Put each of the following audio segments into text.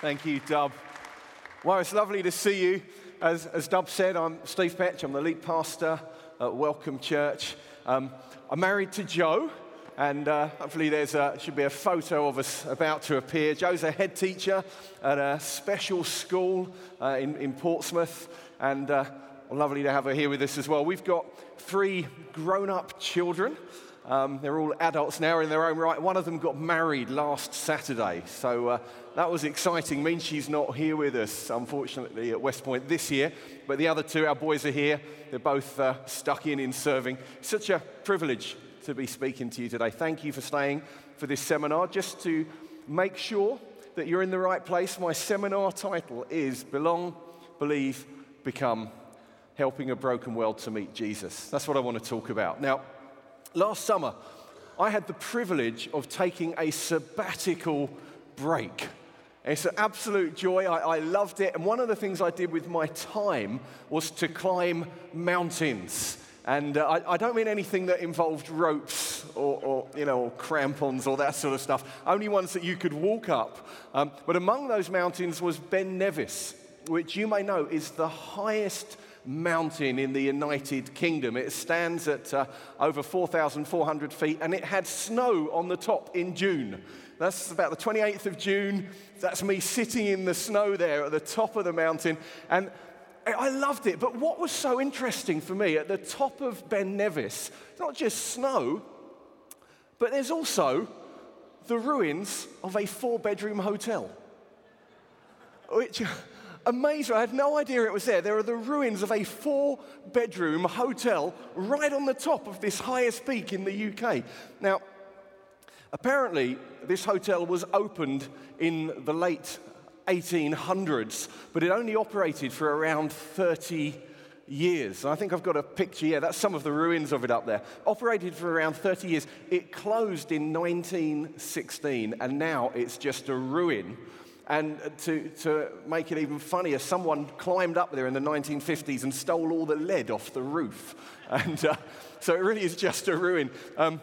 Thank you, Dub. Well, it's lovely to see you. As Dub said, I'm Steve Petch. I'm the lead pastor at Welcome Church. I'm married to Joe, and hopefully there should be a photo of us about to appear. Joe's a head teacher at a special school in Portsmouth, and lovely to have her here with us as well. We've got 3 grown-up children. They're all adults now in their own right. One of them got married last Saturday, so that was exciting. Means she's not here with us, unfortunately, at West Point this year. But the other 2, our boys, are here. They're both stuck in serving. Such a privilege to be speaking to you today. Thank you for staying for this seminar. Just to make sure that you're in the right place, my seminar title is Belong, Believe, Become, Helping a Broken World to Meet Jesus. That's what I want to talk about. Now, last summer, I had the privilege of taking a sabbatical break. It's an absolute joy. I loved it. And one of the things I did with my time was to climb mountains. And I don't mean anything that involved ropes or crampons or that sort of stuff. Only ones that you could walk up. But among those mountains was Ben Nevis, which you may know is the highest mountain in the United Kingdom. It stands at over 4,400 feet, and it had snow on the top in June. That's about the 28th of June. That's me sitting in the snow there at the top of the mountain, and I loved it. But what was so interesting for me, at the top of Ben Nevis, not just snow, but there's also the ruins of a 4-bedroom hotel, which... amazing. I had no idea it was there. There are the ruins of a 4-bedroom hotel right on the top of this highest peak in the UK. Now, apparently, this hotel was opened in the late 1800s, but it only operated for around 30 years. I think I've got a picture here. That's some of the ruins of it up there. Operated for around 30 years. It closed in 1916, and now it's just a ruin. And to make it even funnier, someone climbed up there in the 1950s and stole all the lead off the roof. And so it really is just a ruin. And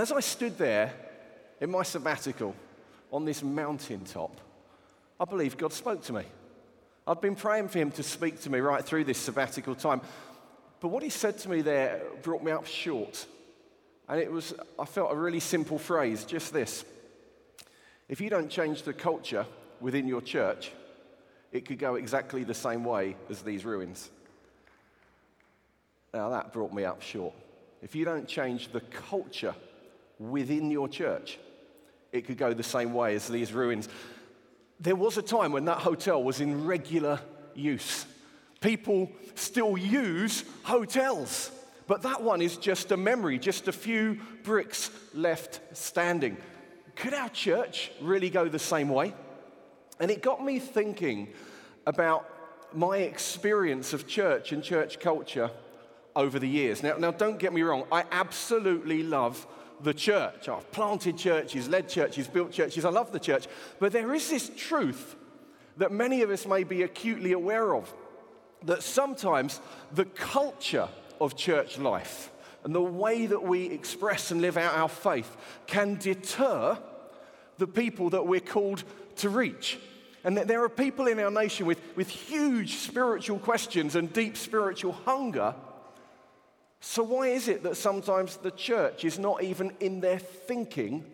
as I stood there in my sabbatical on this mountaintop, I believe God spoke to me. I'd been praying for him to speak to me right through this sabbatical time. But what he said to me there brought me up short. And it was, I felt, a really simple phrase, just this. If you don't change the culture within your church, it could go exactly the same way as these ruins. Now that brought me up short. If you don't change the culture within your church, it could go the same way as these ruins. There was a time when that hotel was in regular use. People still use hotels, but that one is just a memory, just a few bricks left standing. Could our church really go the same way? And it got me thinking about my experience of church and church culture over the years. Now, don't get me wrong. I absolutely love the church. I've planted churches, led churches, built churches. I love the church. But there is this truth that many of us may be acutely aware of, that sometimes the culture of church life and the way that we express and live out our faith can deter the people that we're called to reach. And that there are people in our nation with huge spiritual questions and deep spiritual hunger. So why is it that sometimes the church is not even in their thinking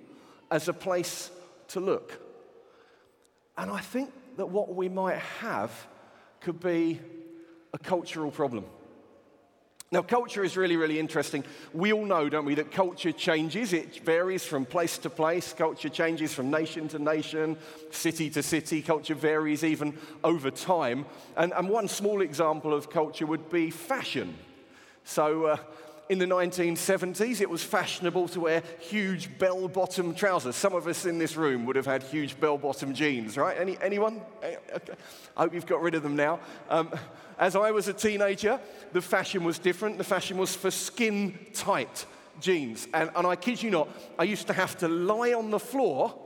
as a place to look? And I think that what we might have could be a cultural problem. Now, culture is really, really interesting. We all know, don't we, that culture changes. It varies from place to place. Culture changes from nation to nation, city to city. Culture varies even over time. And one small example of culture would be fashion. So in the 1970s, it was fashionable to wear huge bell-bottom trousers. Some of us in this room would have had huge bell-bottom jeans, right? Anyone? Okay. I hope you've got rid of them now. As I was a teenager, the fashion was different. The fashion was for skin-tight jeans. And I kid you not, I used to have to lie on the floor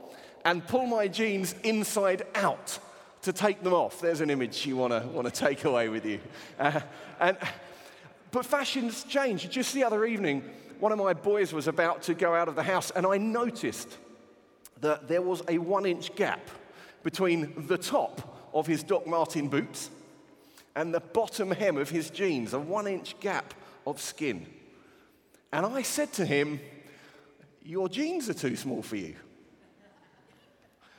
and pull my jeans inside out to take them off. There's an image you want to take away with you. But fashion's changed. Just the other evening, one of my boys was about to go out of the house, and I noticed that there was a 1-inch gap between the top of his Doc Martin boots and the bottom hem of his jeans, a 1-inch gap of skin. And I said to him, your jeans are too small for you.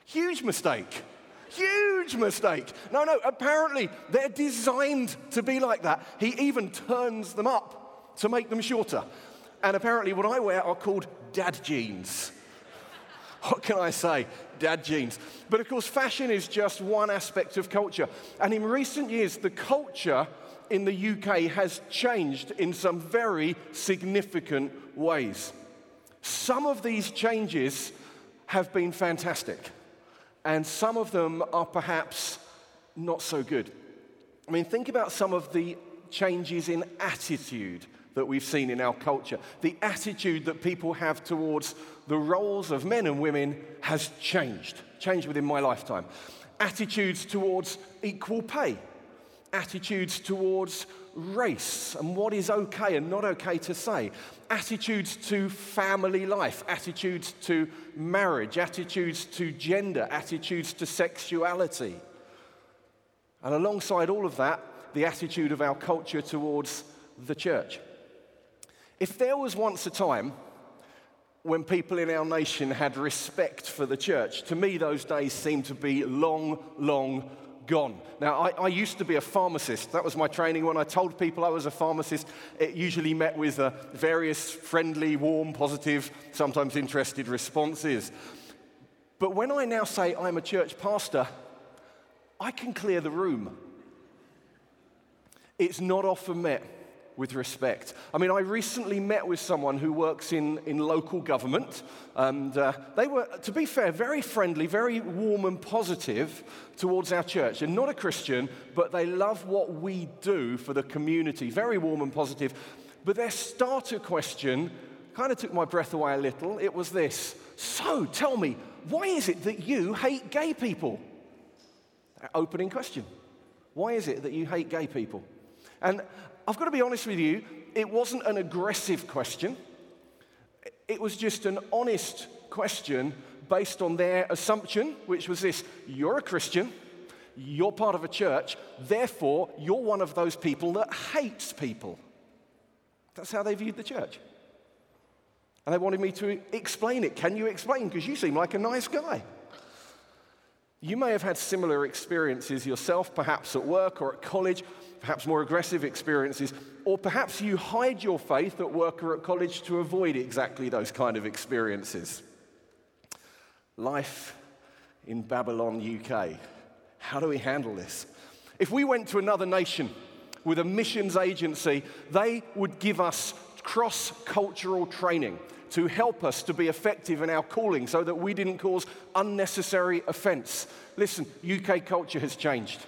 Huge mistake. Huge mistake. No, apparently they're designed to be like that. He even turns them up to make them shorter. And apparently what I wear are called dad jeans. What can I say? Dad jeans. But of course, fashion is just one aspect of culture. And in recent years, the culture in the UK has changed in some very significant ways. Some of these changes have been fantastic, and some of them are perhaps not so good. I mean, think about some of the changes in attitude that we've seen in our culture. The attitude that people have towards the roles of men and women has changed within my lifetime. Attitudes towards equal pay, attitudes towards race and what is okay and not okay to say, attitudes to family life, attitudes to marriage, attitudes to gender, attitudes to sexuality. And alongside all of that, the attitude of our culture towards the church. If there was once a time when people in our nation had respect for the church, to me those days seem to be long, long gone. Now, I used to be a pharmacist. That was my training. When I told people I was a pharmacist, it usually met with various friendly, warm, positive, sometimes interested responses. But when I now say I'm a church pastor, I can clear the room. It's not often met with respect. I mean, I recently met with someone who works in local government, and they were, to be fair, very friendly, very warm and positive towards our church. And not a Christian, but they love what we do for the community. Very warm and positive. But their starter question kind of took my breath away a little. It was this: so, tell me, why is it that you hate gay people? Opening question. Why is it that you hate gay people? And I've got to be honest with you, it wasn't an aggressive question. It was just an honest question based on their assumption, which was this: you're a Christian, you're part of a church, therefore you're one of those people that hates people. That's how they viewed the church. And they wanted me to explain it. Can you explain? Because you seem like a nice guy. You may have had similar experiences yourself, perhaps at work or at college, perhaps more aggressive experiences, or perhaps you hide your faith at work or at college to avoid exactly those kind of experiences. Life in Babylon, UK. How do we handle this? If we went to another nation with a missions agency, they would give us cross-cultural training to help us to be effective in our calling so that we didn't cause unnecessary offense. Listen, UK culture has changed.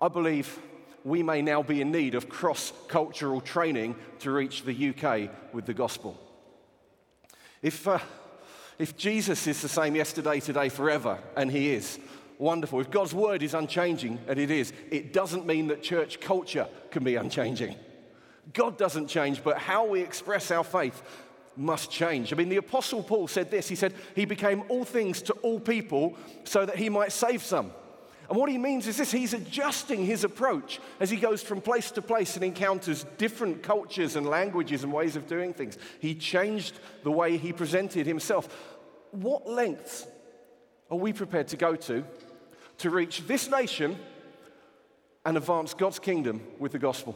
I believe we may now be in need of cross-cultural training to reach the UK with the gospel. If Jesus is the same yesterday, today, forever, and he is, wonderful. If God's word is unchanging, and it is, it doesn't mean that church culture can be unchanging. God doesn't change, but how we express our faith must change. I mean, the Apostle Paul said this. He said, he became all things to all people so that he might save some. And what he means is this: he's adjusting his approach as he goes from place to place and encounters different cultures and languages and ways of doing things. He changed the way he presented himself. What lengths are we prepared to go to reach this nation and advance God's kingdom with the gospel?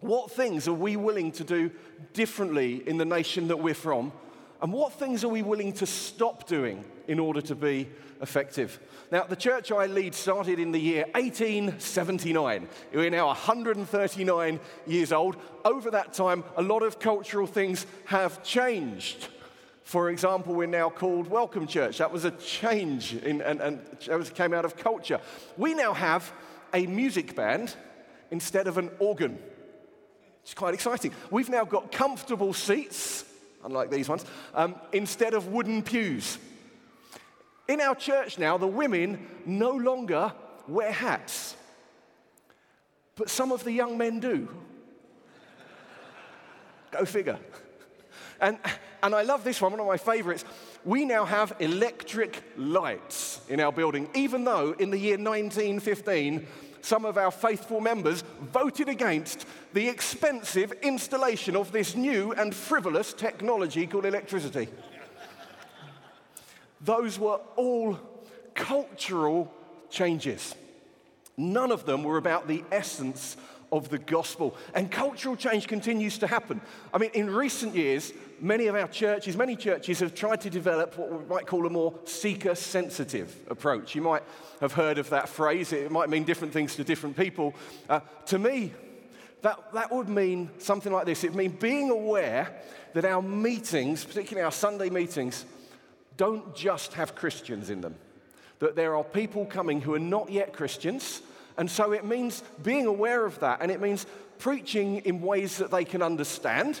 What things are we willing to do differently in the nation that we're from? And what things are we willing to stop doing in order to be effective? Now, the church I lead started in the year 1879. We're now 139 years old. Over that time, a lot of cultural things have changed. For example, we're now called Welcome Church. That was a change, and came out of culture. We now have a music band instead of an organ. It's quite exciting. We've now got comfortable seats, unlike these ones, instead of wooden pews. In our church now, the women no longer wear hats, but some of the young men do. Go figure. And I love this one of my favorites. we now have electric lights in our building, even though in the year 1915, some of our faithful members voted against the expensive installation of this new and frivolous technology called electricity. Those were all cultural changes. None of them were about the essence of the gospel. And cultural change continues to happen. I mean, in recent years, many churches have tried to develop what we might call a more seeker-sensitive approach. You might have heard of that phrase. It might mean different things to different people. To me, that would mean something like this. It would mean being aware that our meetings, particularly our Sunday meetings, don't just have Christians in them, that there are people coming who are not yet Christians, and so it means being aware of that, and it means preaching in ways that they can understand,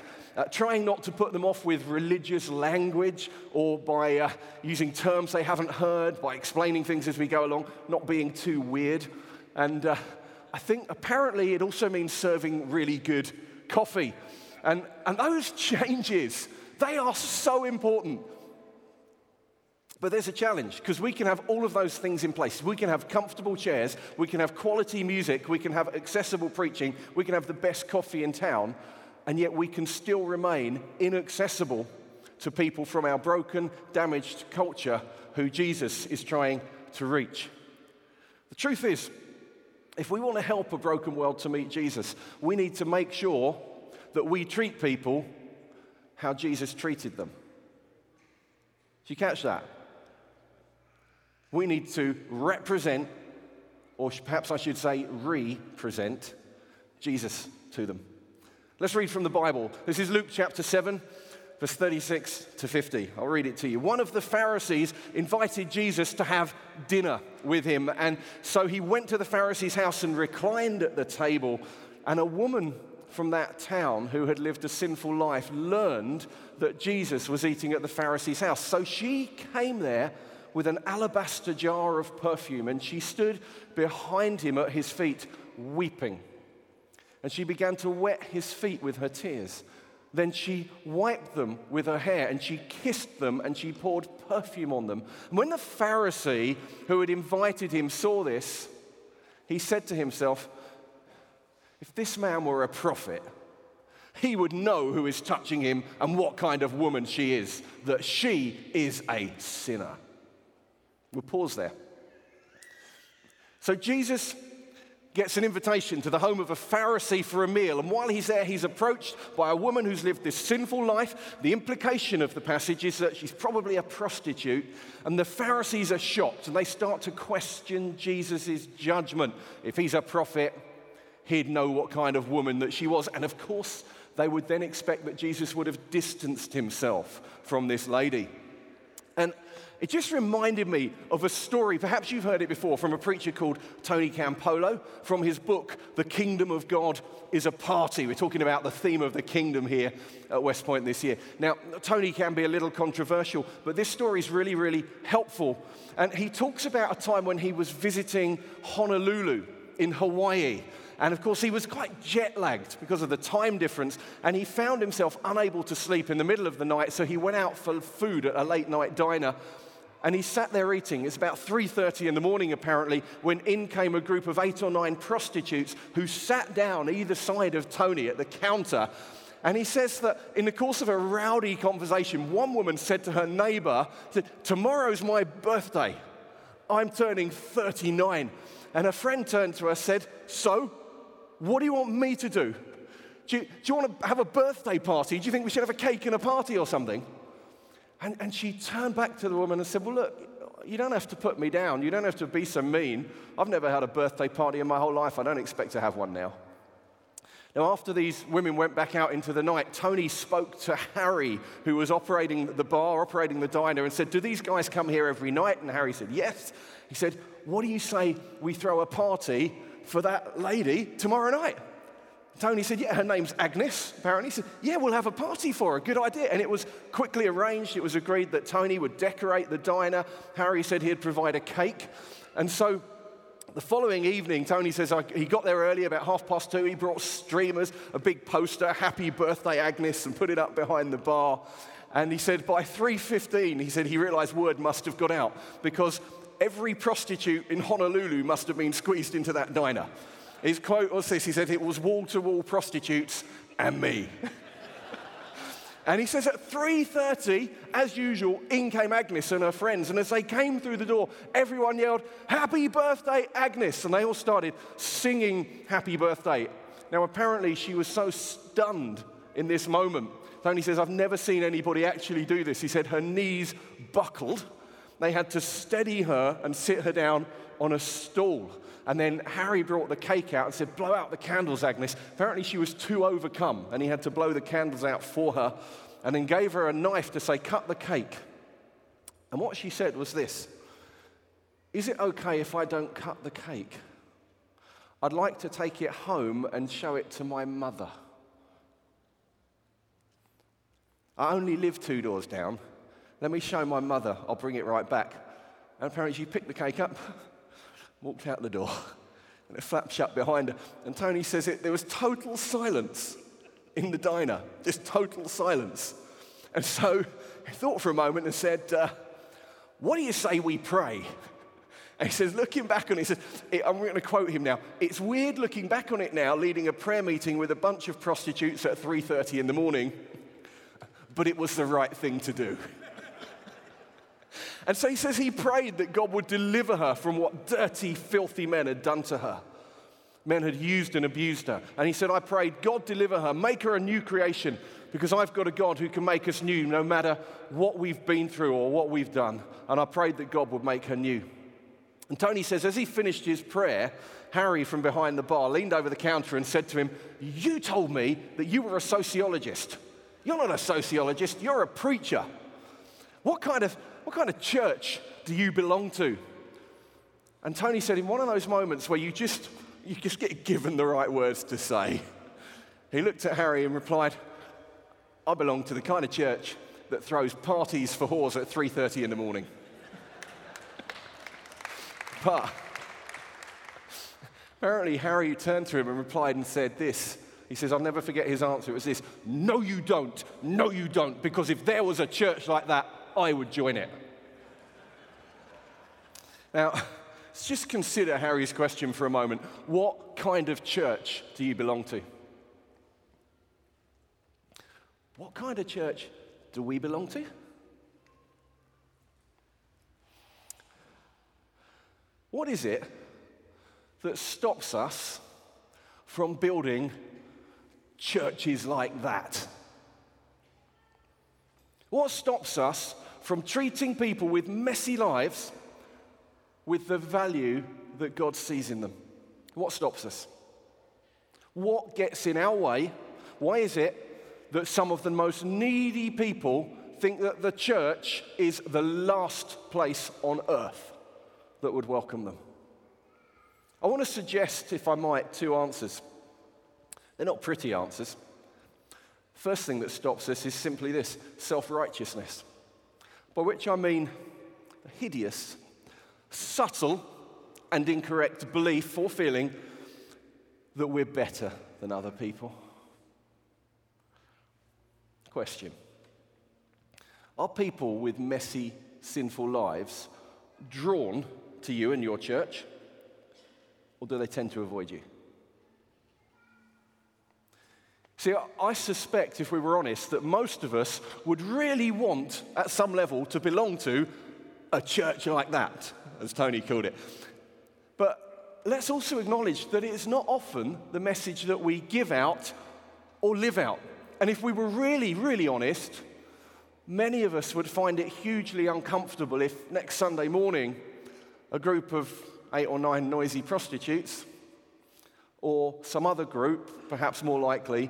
trying not to put them off with religious language or by using terms they haven't heard, by explaining things as we go along, not being too weird. And I think apparently it also means serving really good coffee. And those changes, they are so important. But there's a challenge, because we can have all of those things in place. We can have comfortable chairs, we can have quality music, we can have accessible preaching, we can have the best coffee in town, and yet we can still remain inaccessible to people from our broken, damaged culture who Jesus is trying to reach. The truth is, if we want to help a broken world to meet Jesus, we need to make sure that we treat people how Jesus treated them. Did you catch that? We need to represent, or perhaps I should say re-present, Jesus to them. Let's read from the Bible. This is Luke chapter 7, verse 36 to 50. I'll read it to you. One of the Pharisees invited Jesus to have dinner with him, and so he went to the Pharisee's house and reclined at the table, and a woman from that town who had lived a sinful life learned that Jesus was eating at the Pharisee's house. So she came there with an alabaster jar of perfume, and she stood behind him at his feet, weeping. And she began to wet his feet with her tears. Then she wiped them with her hair, and she kissed them, and she poured perfume on them. And when the Pharisee who had invited him saw this, he said to himself, "If this man were a prophet, he would know who is touching him and what kind of woman she is, that she is a sinner." We'll pause there. So Jesus gets an invitation to the home of a Pharisee for a meal, and while he's there, he's approached by a woman who's lived this sinful life. The implication of the passage is that she's probably a prostitute, and the Pharisees are shocked, and they start to question Jesus' judgment. If he's a prophet, he'd know what kind of woman that she was, and of course, they would then expect that Jesus would have distanced himself from this lady. And it just reminded me of a story, perhaps you've heard it before, from a preacher called Tony Campolo, from his book, The Kingdom of God is a Party. We're talking about the theme of the kingdom here at West Point this year. Now, Tony can be a little controversial, but this story is really, really helpful. And he talks about a time when he was visiting Honolulu in Hawaii. And of course, he was quite jet-lagged because of the time difference, and he found himself unable to sleep in the middle of the night, so he went out for food at a late-night diner, and he sat there eating. It's about 3:30 in the morning, apparently, when in came a group of 8 or 9 prostitutes who sat down either side of Tony at the counter, and he says that in the course of a rowdy conversation, one woman said to her neighbor, "Tomorrow's my birthday. I'm turning 39. And her friend turned to her and said, "So? What do you want me to do? Do you want to have a birthday party? Do you think we should have a cake and a party or something?" And she turned back to the woman and said, "Well, look, you don't have to put me down. You don't have to be so mean. I've never had a birthday party in my whole life. I don't expect to have one now." Now, after these women went back out into the night, Tony spoke to Harry, who was operating the bar, operating the diner, and said, "Do these guys come here every night?" And Harry said, "Yes." He said, "What do you say we throw a party for that lady tomorrow night?" Tony said, "Yeah, her name's Agnes, apparently." He said, "Yeah, we'll have a party for her. Good idea." And it was quickly arranged. It was agreed that Tony would decorate the diner. Harry said he'd provide a cake. And so the following evening, Tony says he got there early, about 2:30. He brought streamers, a big poster, "Happy Birthday, Agnes," and put it up behind the bar. And he said by 3:15, he said he realized word must have got out because every prostitute in Honolulu must have been squeezed into that diner. His quote was this, he said, it was wall-to-wall prostitutes and me. And he says at 3:30, as usual, in came Agnes and her friends. And as they came through the door, everyone yelled, "Happy birthday, Agnes." And they all started singing "Happy Birthday." Now, apparently she was so stunned in this moment. Tony says, I've never seen anybody actually do this. He said her knees buckled. They had to steady her and sit her down on a stool. And then Harry brought the cake out and said, "Blow out the candles, Agnes." Apparently she was too overcome, and he had to blow the candles out for her, and then gave her a knife to say, "Cut the cake." And what she said was this, "Is it okay if I don't cut the cake? I'd like to take it home and show it to my mother. I only live 2 doors down. Let me show my mother, I'll bring it right back." And apparently she picked the cake up, walked out the door, and it flapped shut behind her. And Tony says there was total silence in the diner, just total silence. And so he thought for a moment and said, "What do you say we pray?" And he says, looking back on it, he says, I'm going to quote him now, "It's weird looking back on it now, leading a prayer meeting with a bunch of prostitutes at 3:30 in the morning, but it was the right thing to do." And so he says he prayed that God would deliver her from what dirty, filthy men had done to her. Men had used and abused her. And he said, "I prayed, God deliver her, make her a new creation, because I've got a God who can make us new no matter what we've been through or what we've done." And I prayed that God would make her new. And Tony says, as he finished his prayer, Harry from behind the bar leaned over the counter and said to him, "You told me that you were a sociologist. You're not a sociologist, you're a preacher. What kind of church do you belong to?" And Tony said, in one of those moments where you just get given the right words to say, he looked at Harry and replied, "I belong to the kind of church that throws parties for whores at 3:30 in the morning." But apparently Harry turned to him and replied and said this. He says, I'll never forget his answer. It was this, "No, you don't. No, you don't. Because if there was a church like that, I would join it." Now, let's just consider Harry's question for a moment. What kind of church do you belong to? What kind of church do we belong to? What is it that stops us from building churches like that? What stops us from treating people with messy lives with the value that God sees in them? What stops us? What gets in our way? Why is it that some of the most needy people think that the church is the last place on earth that would welcome them? I want to suggest, if I might, 2 answers. They're not pretty answers. First thing that stops us is simply this, self-righteousness, by which I mean a hideous, subtle, and incorrect belief or feeling that we're better than other people. Question: are people with messy, sinful lives drawn to you and your church, or do they tend to avoid you? See, I suspect, if we were honest, that most of us would really want, at some level, to belong to a church like that, as Tony called it. But let's also acknowledge that it's not often the message that we give out or live out. And if we were really, really honest, many of us would find it hugely uncomfortable if next Sunday morning a group of 8 or 9 noisy prostitutes, or some other group, perhaps more likely,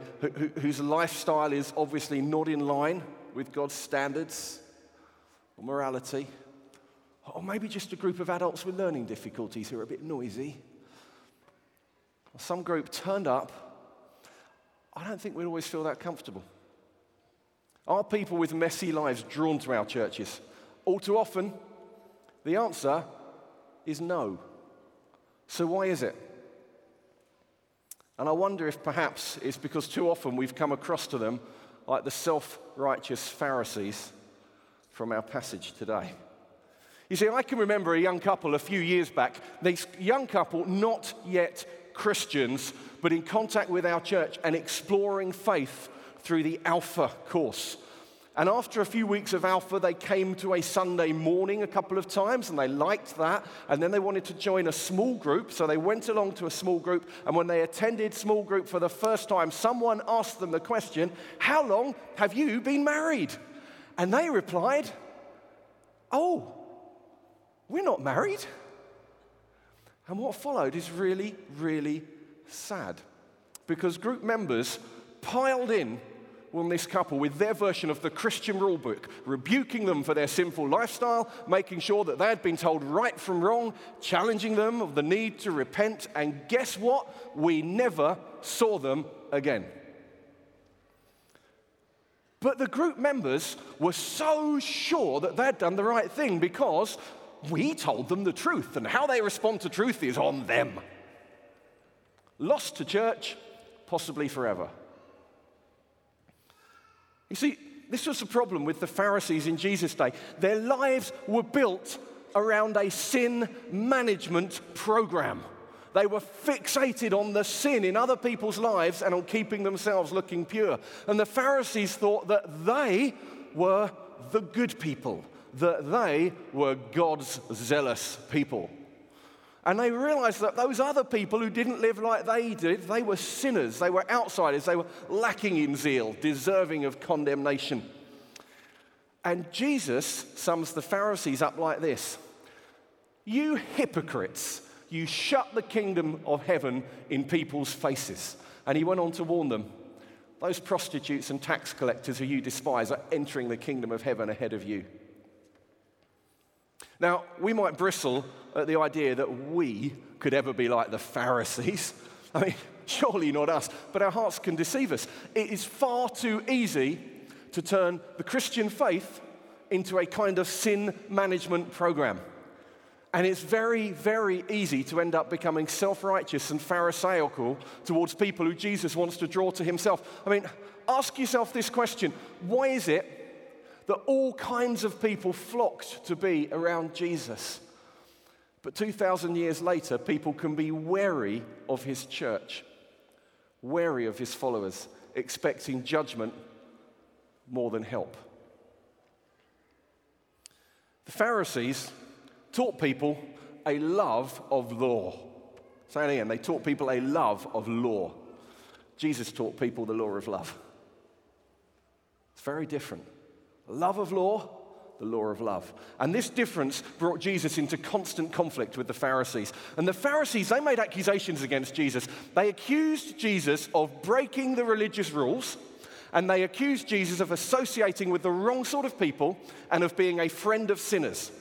whose lifestyle is obviously not in line with God's standards or morality, or maybe just a group of adults with learning difficulties who are a bit noisy, or some group turned up, I don't think we'd always feel that comfortable. Are people with messy lives drawn to our churches? All too often, the answer is no. So why is it? And I wonder if perhaps it's because too often we've come across to them like the self-righteous Pharisees from our passage today. You see, I can remember a young couple a few years back, this young couple, not yet Christians, but in contact with our church and exploring faith through the Alpha course. And after a few weeks of Alpha, they came to a Sunday morning a couple of times, and they liked that. And then they wanted to join a small group, so they went along to a small group. And when they attended small group for the first time, someone asked them the question, "How long have you been married?" And they replied, "Oh, we're not married." And what followed is really, really sad, because group members piled in on this couple with their version of the Christian rule book, rebuking them for their sinful lifestyle, making sure that they had been told right from wrong, challenging them of the need to repent, and guess what? We never saw them again. But the group members were so sure that they'd done the right thing because we told them the truth, and how they respond to truth is on them. Lost to church, possibly forever. You see, this was the problem with the Pharisees in Jesus' day. Their lives were built around a sin management program. They were fixated on the sin in other people's lives and on keeping themselves looking pure. And the Pharisees thought that they were the good people, that they were God's zealous people. And they realized that those other people who didn't live like they did, they were sinners, they were outsiders, they were lacking in zeal, deserving of condemnation. And Jesus sums the Pharisees up like this: "You hypocrites, you shut the kingdom of heaven in people's faces." And he went on to warn them, "Those prostitutes and tax collectors who you despise are entering the kingdom of heaven ahead of you." Now, we might bristle at the idea that we could ever be like the Pharisees. I mean, surely not us, but our hearts can deceive us. It is far too easy to turn the Christian faith into a kind of sin management program. And it's very, very easy to end up becoming self-righteous and pharisaical towards people who Jesus wants to draw to himself. I mean, ask yourself this question: why is it that all kinds of people flocked to be around Jesus, but 2,000 years later, people can be wary of his church, wary of his followers, expecting judgment more than help? The Pharisees taught people a love of law. Say it again, they taught people a love of law. Jesus taught people the law of love. It's very different. Love of law, the law of love. And this difference brought Jesus into constant conflict with the Pharisees. And the Pharisees, they made accusations against Jesus. They accused Jesus of breaking the religious rules, and they accused Jesus of associating with the wrong sort of people and of being a friend of sinners.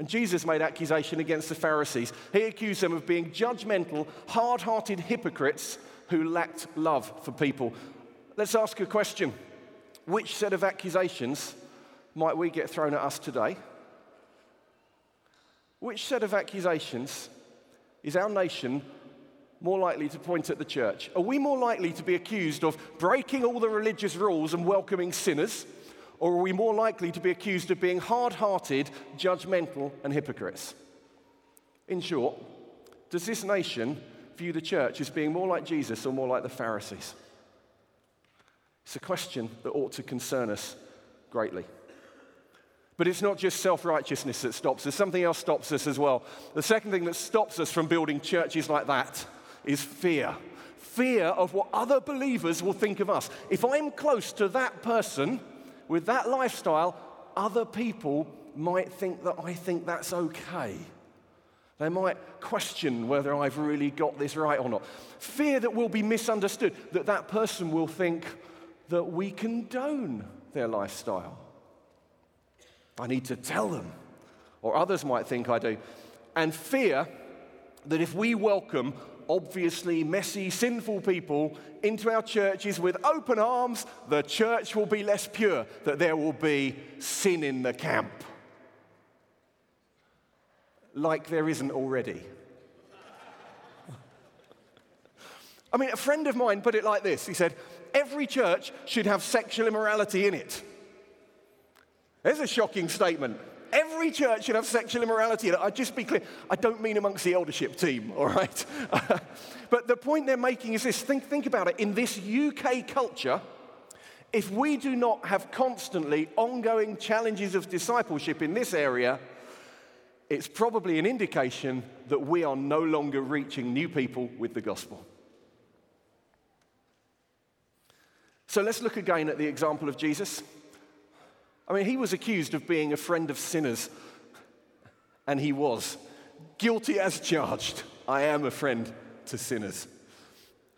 And Jesus made accusation against the Pharisees. He accused them of being judgmental, hard-hearted hypocrites who lacked love for people. Let's ask a question. Which set of accusations might we get thrown at us today? Which set of accusations is our nation more likely to point at the church? Are we more likely to be accused of breaking all the religious rules and welcoming sinners? Or are we more likely to be accused of being hard-hearted, judgmental, and hypocrites? In short, does this nation view the church as being more like Jesus or more like the Pharisees? It's a question that ought to concern us greatly. But it's not just self-righteousness that stops us. Something else stops us as well. The second thing that stops us from building churches like that is fear. Fear of what other believers will think of us. If I'm close to that person with that lifestyle, other people might think that I think that's okay. They might question whether I've really got this right or not. Fear that we'll be misunderstood, that that person will think that we condone their lifestyle. I need to tell them, or others might think I do. And fear that if we welcome obviously messy, sinful people into our churches with open arms, the church will be less pure, that there will be sin in the camp. Like there isn't already. I mean, a friend of mine put it like this. He said, every church should have sexual immorality in it. There's a shocking statement. Every church should have sexual immorality. I'd just be clear, I don't mean amongst the eldership team, all right? But the point they're making is this. Think about it. In this UK culture, if we do not have constantly ongoing challenges of discipleship in this area, it's probably an indication that we are no longer reaching new people with the gospel. So let's look again at the example of Jesus. I mean, he was accused of being a friend of sinners, and he was. Guilty as charged, I am a friend to sinners.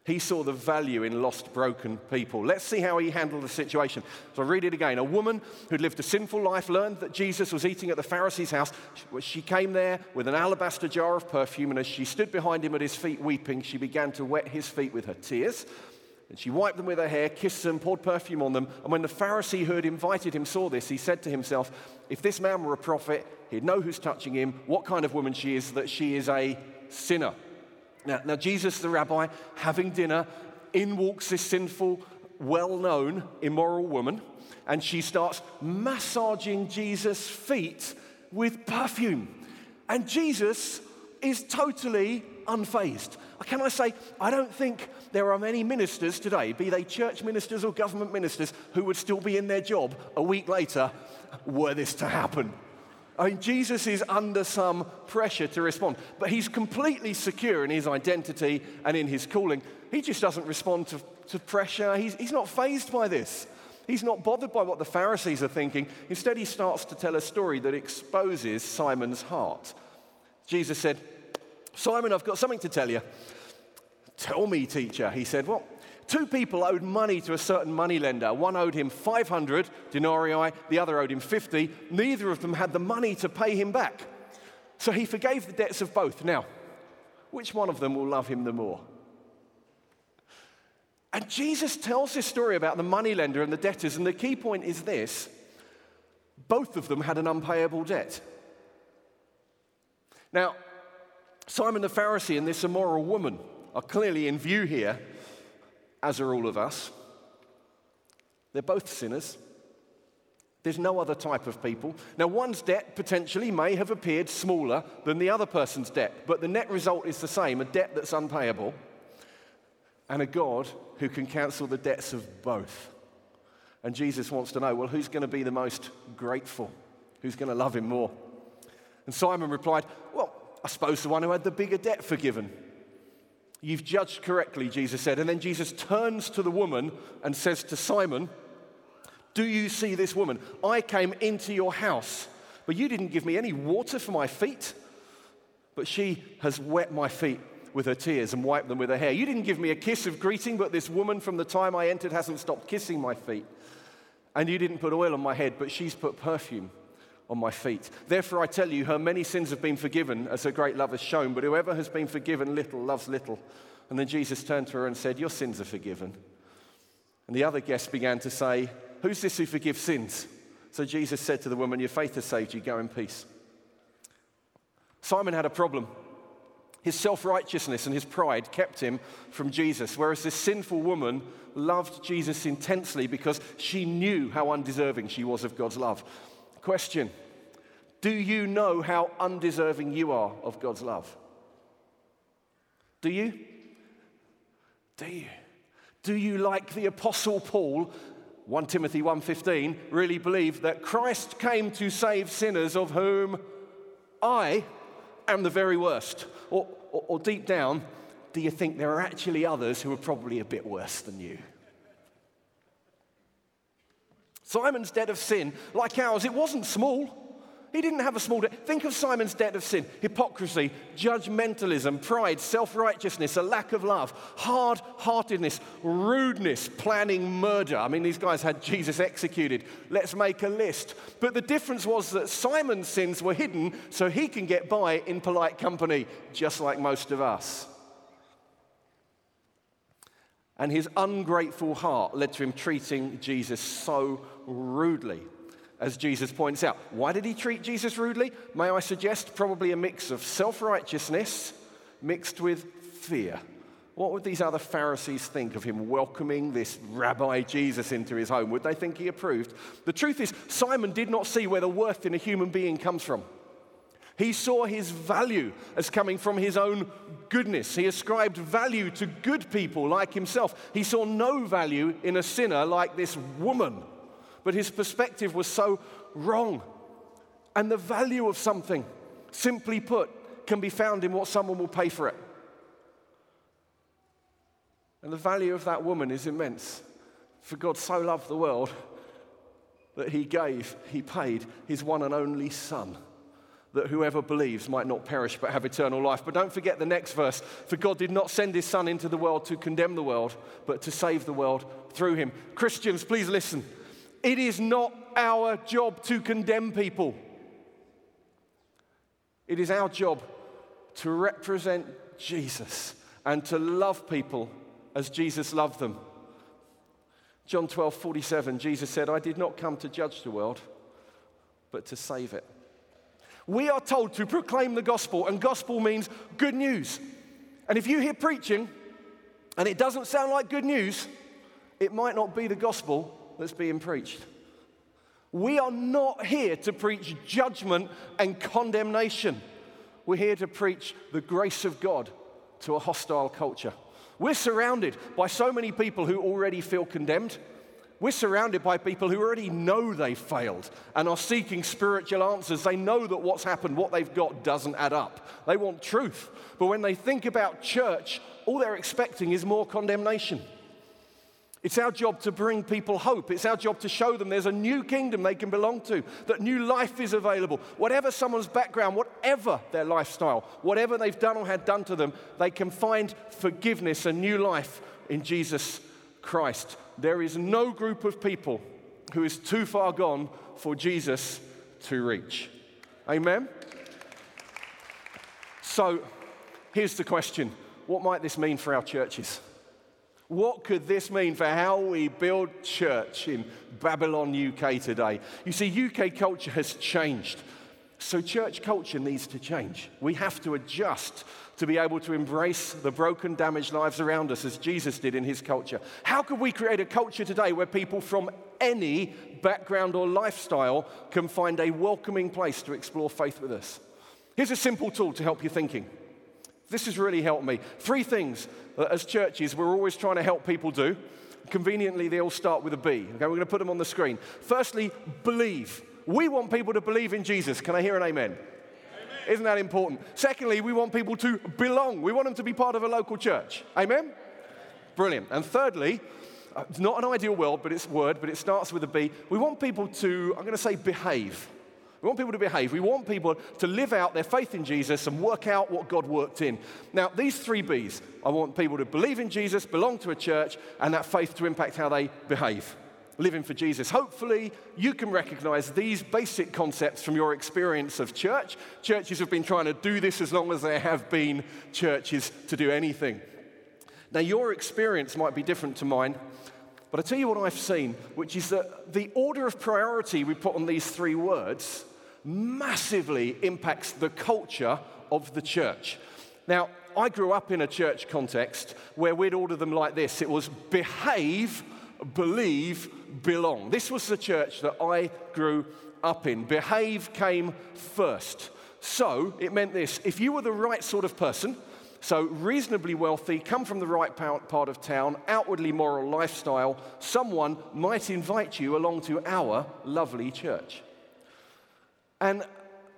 He saw the value in lost, broken people. Let's see how he handled the situation. So I read it again. A woman who'd lived a sinful life learned that Jesus was eating at the Pharisee's house. She came there with an alabaster jar of perfume, and as she stood behind him at his feet weeping, she began to wet his feet with her tears. And she wiped them with her hair, kissed them, poured perfume on them. And when the Pharisee who had invited him saw this, he said to himself, if this man were a prophet, he'd know who's touching him, what kind of woman she is, that she is a sinner. Now Jesus, the rabbi, having dinner, in walks this sinful, well-known, immoral woman, and she starts massaging Jesus' feet with perfume. And Jesus is totally unfazed. Can I say, I don't think there are many ministers today, be they church ministers or government ministers, who would still be in their job a week later were this to happen. I mean, Jesus is under some pressure to respond, but he's completely secure in his identity and in his calling. He just doesn't respond to pressure. He's not fazed by this. He's not bothered by what the Pharisees are thinking. Instead, he starts to tell a story that exposes Simon's heart. Jesus said, Simon, I've got something to tell you. Tell me, teacher, he said. Well, two people owed money to a certain moneylender. One owed him 500 denarii, the other owed him 50. Neither of them had the money to pay him back. So he forgave the debts of both. Now, which one of them will love him the more? And Jesus tells this story about the moneylender and the debtors, and the key point is this. Both of them had an unpayable debt. Now, Simon the Pharisee and this immoral woman are clearly in view here, as are all of us. They're both sinners. There's no other type of people. Now, one's debt potentially may have appeared smaller than the other person's debt, but the net result is the same, a debt that's unpayable, and a God who can cancel the debts of both. And Jesus wants to know, well, who's going to be the most grateful? Who's going to love him more? And Simon replied, well, I suppose the one who had the bigger debt forgiven. You've judged correctly, Jesus said. And then Jesus turns to the woman and says to Simon, do you see this woman? I came into your house, but you didn't give me any water for my feet, but she has wet my feet with her tears and wiped them with her hair. You didn't give me a kiss of greeting, but this woman from the time I entered hasn't stopped kissing my feet. And you didn't put oil on my head, but she's put perfume on my feet. Therefore I tell you, her many sins have been forgiven, as her great love has shown, but whoever has been forgiven little loves little. And then Jesus turned to her and said, your sins are forgiven. And the other guests began to say, who's this who forgives sins? So Jesus said to the woman, your faith has saved you, go in peace. Simon had a problem. His self-righteousness and his pride kept him from Jesus, whereas this sinful woman loved Jesus intensely because she knew how undeserving she was of God's love. Question, do you know how undeserving you are of God's love? Do you? Do you, like the Apostle Paul, 1 Timothy 1:15, really believe that Christ came to save sinners of whom I am the very worst? Or deep down, do you think there are actually others who are probably a bit worse than you? Simon's debt of sin, like ours, it wasn't small. He didn't have a small debt. Think of Simon's debt of sin. Hypocrisy, judgmentalism, pride, self-righteousness, a lack of love, hard-heartedness, rudeness, planning murder. I mean, these guys had Jesus executed. Let's make a list. But the difference was that Simon's sins were hidden so he can get by in polite company, just like most of us. And his ungrateful heart led to him treating Jesus so rudely, as Jesus points out. Why did he treat Jesus rudely? May I suggest probably a mix of self-righteousness mixed with fear what would these other Pharisees think of him welcoming this Rabbi Jesus into his home? Would they think he approved? The truth is, Simon did not see where the worth in a human being comes from. He saw his value as coming from his own goodness. He ascribed value to good people like himself. He saw no value in a sinner like this woman. But his perspective was so wrong. And the value of something, simply put, can be found in what someone will pay for it. And the value of that woman is immense. For God so loved the world that he paid his one and only Son, that whoever believes might not perish but have eternal life. But don't forget the next verse. For God did not send his Son into the world to condemn the world, but to save the world through him. Christians, please listen. It is not our job to condemn people. It is our job to represent Jesus and to love people as Jesus loved them. John 12:47, Jesus said, I did not come to judge the world, but to save it. We are told to proclaim the gospel, and gospel means good news. And if you hear preaching and it doesn't sound like good news, it might not be the gospel that's being preached. We are not here to preach judgment and condemnation. We're here to preach the grace of God to a hostile culture. We're surrounded by so many people who already feel condemned. We're surrounded by people who already know they failed and are seeking spiritual answers. They know that what's happened, what they've got, doesn't add up. They want truth. But when they think about church, all they're expecting is more condemnation. It's our job to bring people hope. It's our job to show them there's a new kingdom they can belong to, that new life is available. Whatever someone's background, whatever their lifestyle, whatever they've done or had done to them, they can find forgiveness and new life in Jesus Christ. There is no group of people who is too far gone for Jesus to reach. Amen? So, here's the question. What might this mean for our churches? What could this mean for how we build church in Babylon, UK today? You see, UK culture has changed. So church culture needs to change. We have to adjust to be able to embrace the broken, damaged lives around us as Jesus did in his culture. How could we create a culture today where people from any background or lifestyle can find a welcoming place to explore faith with us? Here's a simple tool to help your thinking. This has really helped me. 3 things that as churches we're always trying to help people do. Conveniently, they all start with a B. Okay, we're going to put them on the screen. Firstly, believe. We want people to believe in Jesus. Can I hear an amen? Amen? Isn't that important? Secondly, we want people to belong. We want them to be part of a local church. Amen? Amen. Brilliant. And thirdly, it's not an ideal word, but it starts with a B. We want people to, I'm going to say, behave. We want people to behave. We want people to live out their faith in Jesus and work out what God worked in. Now, these 3 B's, I want people to believe in Jesus, belong to a church, and that faith to impact how they behave. Living for Jesus. Hopefully, you can recognize these basic concepts from your experience of church. Churches have been trying to do this as long as there have been churches to do anything. Now, your experience might be different to mine, but I tell you what I've seen, which is that the order of priority we put on these 3 words massively impacts the culture of the church. Now, I grew up in a church context where we'd order them like this. It was behave, believe, belong. This was the church that I grew up in. Behave came first. So it meant this. If you were the right sort of person, so reasonably wealthy, come from the right part of town, outwardly moral lifestyle, someone might invite you along to our lovely church. And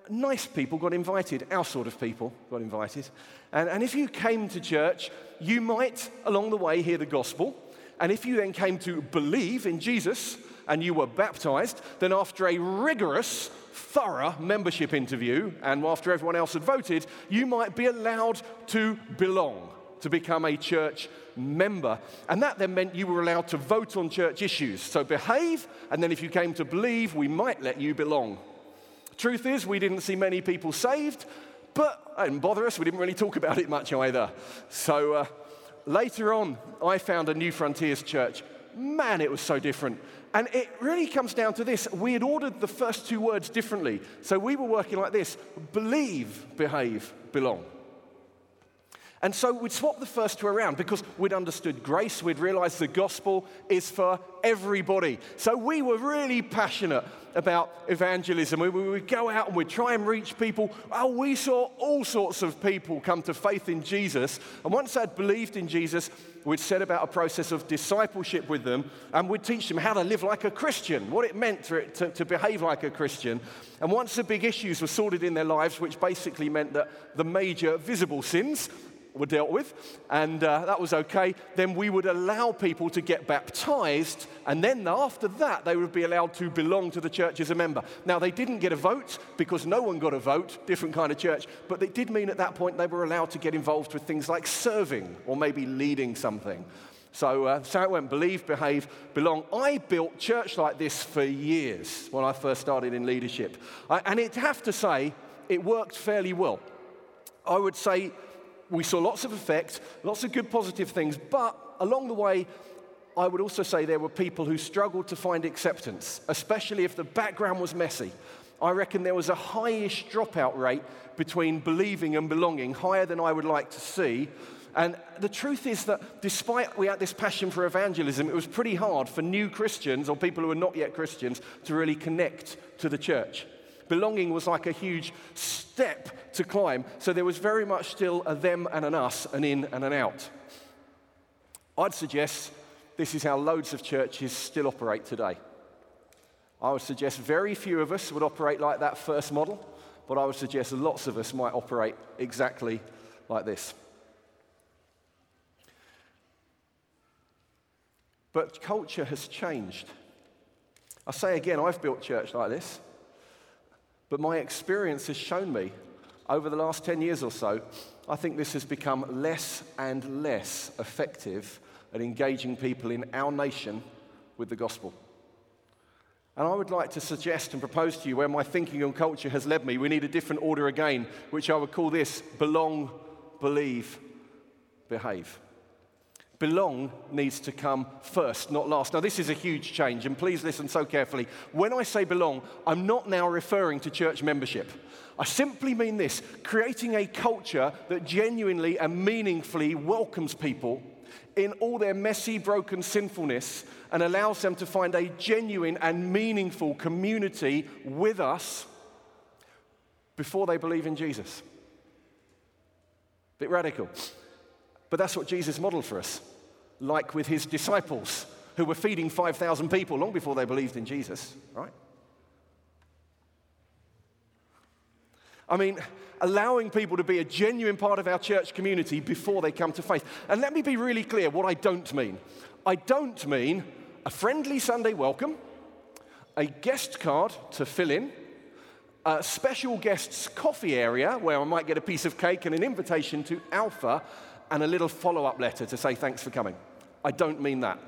nice people got invited, our sort of people got invited. And if you came to church, you might along the way hear the gospel. And if you then came to believe in Jesus and you were baptized, then after a rigorous, thorough membership interview and after everyone else had voted, you might be allowed to belong, to become a church member. And that then meant you were allowed to vote on church issues. So behave, and then if you came to believe, we might let you belong. Truth is, we didn't see many people saved, but it didn't bother us. We didn't really talk about it much either. So later on, I found a New Frontiers church. Man, it was so different. And it really comes down to this. We had ordered the first 2 words differently. So we were working like this. Believe, behave, belong. And so we'd swap the first two around because we'd understood grace. We'd realized the gospel is for everybody. So we were really passionate about evangelism. We would go out and we'd try and reach people. Oh, we saw all sorts of people come to faith in Jesus. And once they'd believed in Jesus, we'd set about a process of discipleship with them, and we'd teach them how to live like a Christian, what it meant to behave like a Christian. And once the big issues were sorted in their lives, which basically meant that the major visible sins were dealt with, and that was okay, then we would allow people to get baptized, and then after that they would be allowed to belong to the church as a member. Now they didn't get a vote because no one got a vote, different kind of church, but it did mean at that point they were allowed to get involved with things like serving or maybe leading something. So it went believe, behave, belong. I built church like this for years when I first started in leadership, and I'd have to say it worked fairly well. I would say we saw lots of effect, lots of good positive things, but along the way, I would also say there were people who struggled to find acceptance, especially if the background was messy. I reckon there was a high-ish dropout rate between believing and belonging, higher than I would like to see. And the truth is that despite we had this passion for evangelism, it was pretty hard for new Christians or people who were not yet Christians to really connect to the church. Belonging was like a huge step to climb, so there was very much still a them and an us, an in and an out. I'd suggest this is how loads of churches still operate today. I would suggest very few of us would operate like that first model, but I would suggest lots of us might operate exactly like this. But culture has changed. I say again, I've built church like this. But my experience has shown me, over the last 10 years or so, I think this has become less and less effective at engaging people in our nation with the gospel. And I would like to suggest and propose to you where my thinking on culture has led me. We need a different order again, which I would call this: belong, believe, behave. Belong needs to come first, not last. Now, this is a huge change, and please listen so carefully. When I say belong, I'm not now referring to church membership. I simply mean this: creating a culture that genuinely and meaningfully welcomes people in all their messy, broken sinfulness and allows them to find a genuine and meaningful community with us before they believe in Jesus. Bit radical. But that's what Jesus modeled for us, like with his disciples, who were feeding 5,000 people long before they believed in Jesus, right? I mean, allowing people to be a genuine part of our church community before they come to faith. And let me be really clear what I don't mean. I don't mean a friendly Sunday welcome, a guest card to fill in, a special guest's coffee area where I might get a piece of cake and an invitation to Alpha, and a little follow-up letter to say thanks for coming. I don't mean that.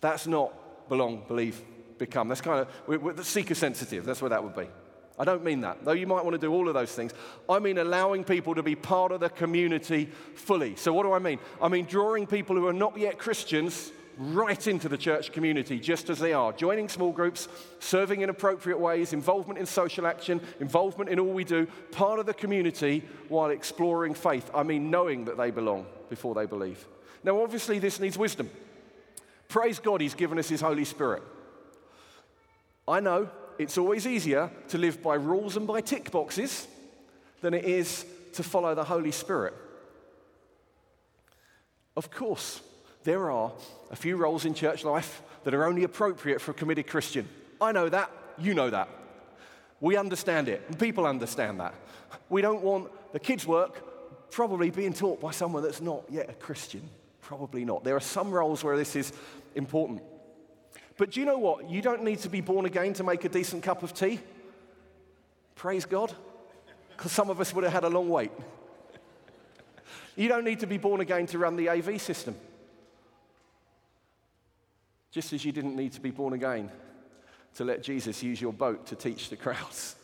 That's not belong, believe, become. That's kind of, we're seeker-sensitive. That's what that would be. I don't mean that, though you might want to do all of those things. I mean allowing people to be part of the community fully. So what do I mean? I mean drawing people who are not yet Christians right into the church community just as they are, joining small groups, serving in appropriate ways, involvement in social action, involvement in all we do, part of the community while exploring faith. I mean knowing that they belong before they believe. Now obviously this needs wisdom. Praise God he's given us his Holy Spirit. I know it's always easier to live by rules and by tick boxes than it is to follow the Holy Spirit. Of course, there are a few roles in church life that are only appropriate for a committed Christian. I know that. You know that. We understand it, and people understand that. We don't want the kids' work probably being taught by someone that's not yet a Christian. Probably not. There are some roles where this is important. But do you know what? You don't need to be born again to make a decent cup of tea. Praise God, because some of us would have had a long wait. You don't need to be born again to run the AV system. Just as you didn't need to be born again to let Jesus use your boat to teach the crowds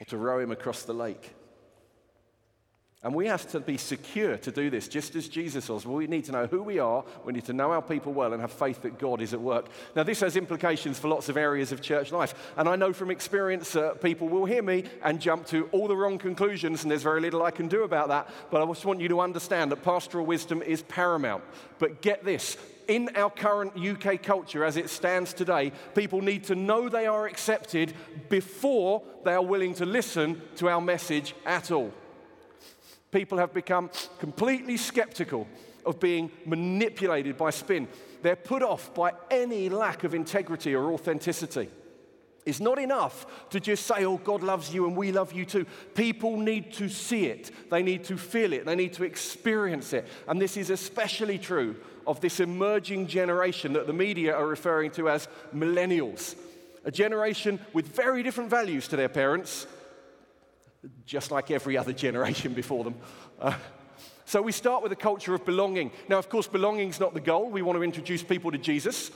or to row him across the lake. And we have to be secure to do this, just as Jesus was. We need to know who we are, we need to know our people well, and have faith that God is at work. Now, this has implications for lots of areas of church life. And I know from experience that people will hear me and jump to all the wrong conclusions, and there's very little I can do about that. But I just want you to understand that pastoral wisdom is paramount. But get this. In our current UK culture as it stands today, people need to know they are accepted before they are willing to listen to our message at all. People have become completely skeptical of being manipulated by spin. They're put off by any lack of integrity or authenticity. It's not enough to just say, oh, God loves you and we love you too. People need to see it. They need to feel it. They need to experience it. And this is especially true of this emerging generation that the media are referring to as millennials, a generation with very different values to their parents, just like every other generation before them. So we start with a culture of belonging. Now, of course, belonging's not the goal. We want to introduce people to Jesus.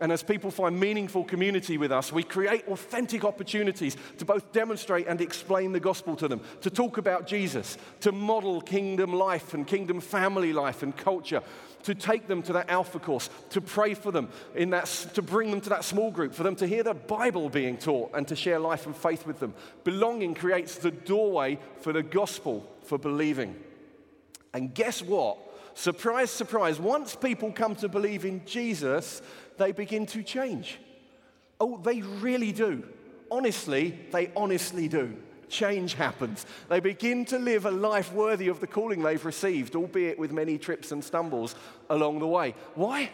And as people find meaningful community with us, we create authentic opportunities to both demonstrate and explain the gospel to them, to talk about Jesus, to model kingdom life and kingdom family life and culture, to take them to that Alpha course, to pray for them, to bring them to that small group, for them to hear the Bible being taught and to share life and faith with them. Belonging creates the doorway for the gospel, for believing. And guess what? Surprise, surprise, once people come to believe in Jesus, they begin to change. Oh, they really do. Honestly, they honestly do. Change happens. They begin to live a life worthy of the calling they've received, albeit with many trips and stumbles along the way. Why?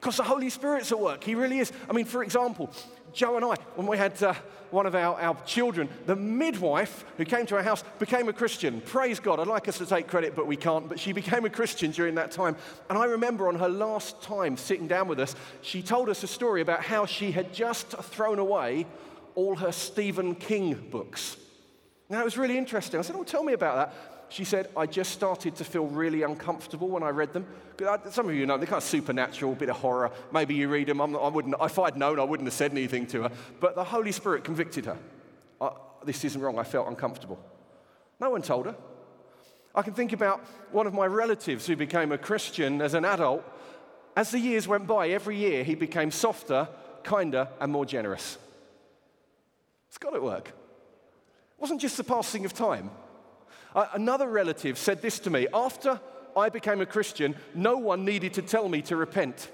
Because the Holy Spirit's at work. He really is. I mean, for example, Joe and I, when we had one of our children, the midwife who came to our house became a Christian. Praise God. I'd like us to take credit, but we can't. But she became a Christian during that time. And I remember on her last time sitting down with us, she told us a story about how she had just thrown away all her Stephen King books. Now, it was really interesting. I said, oh, tell me about that. She said, I just started to feel really uncomfortable when I read them. Some of you know, they're kind of supernatural, a bit of horror. Maybe you read them. If I'd known, I wouldn't have said anything to her. But the Holy Spirit convicted her. This isn't wrong. I felt uncomfortable. No one told her. I can think about one of my relatives who became a Christian as an adult. As the years went by, every year he became softer, kinder, and more generous. It's got to work. It wasn't just the passing of time. Another relative said this to me, after I became a Christian, no one needed to tell me to repent.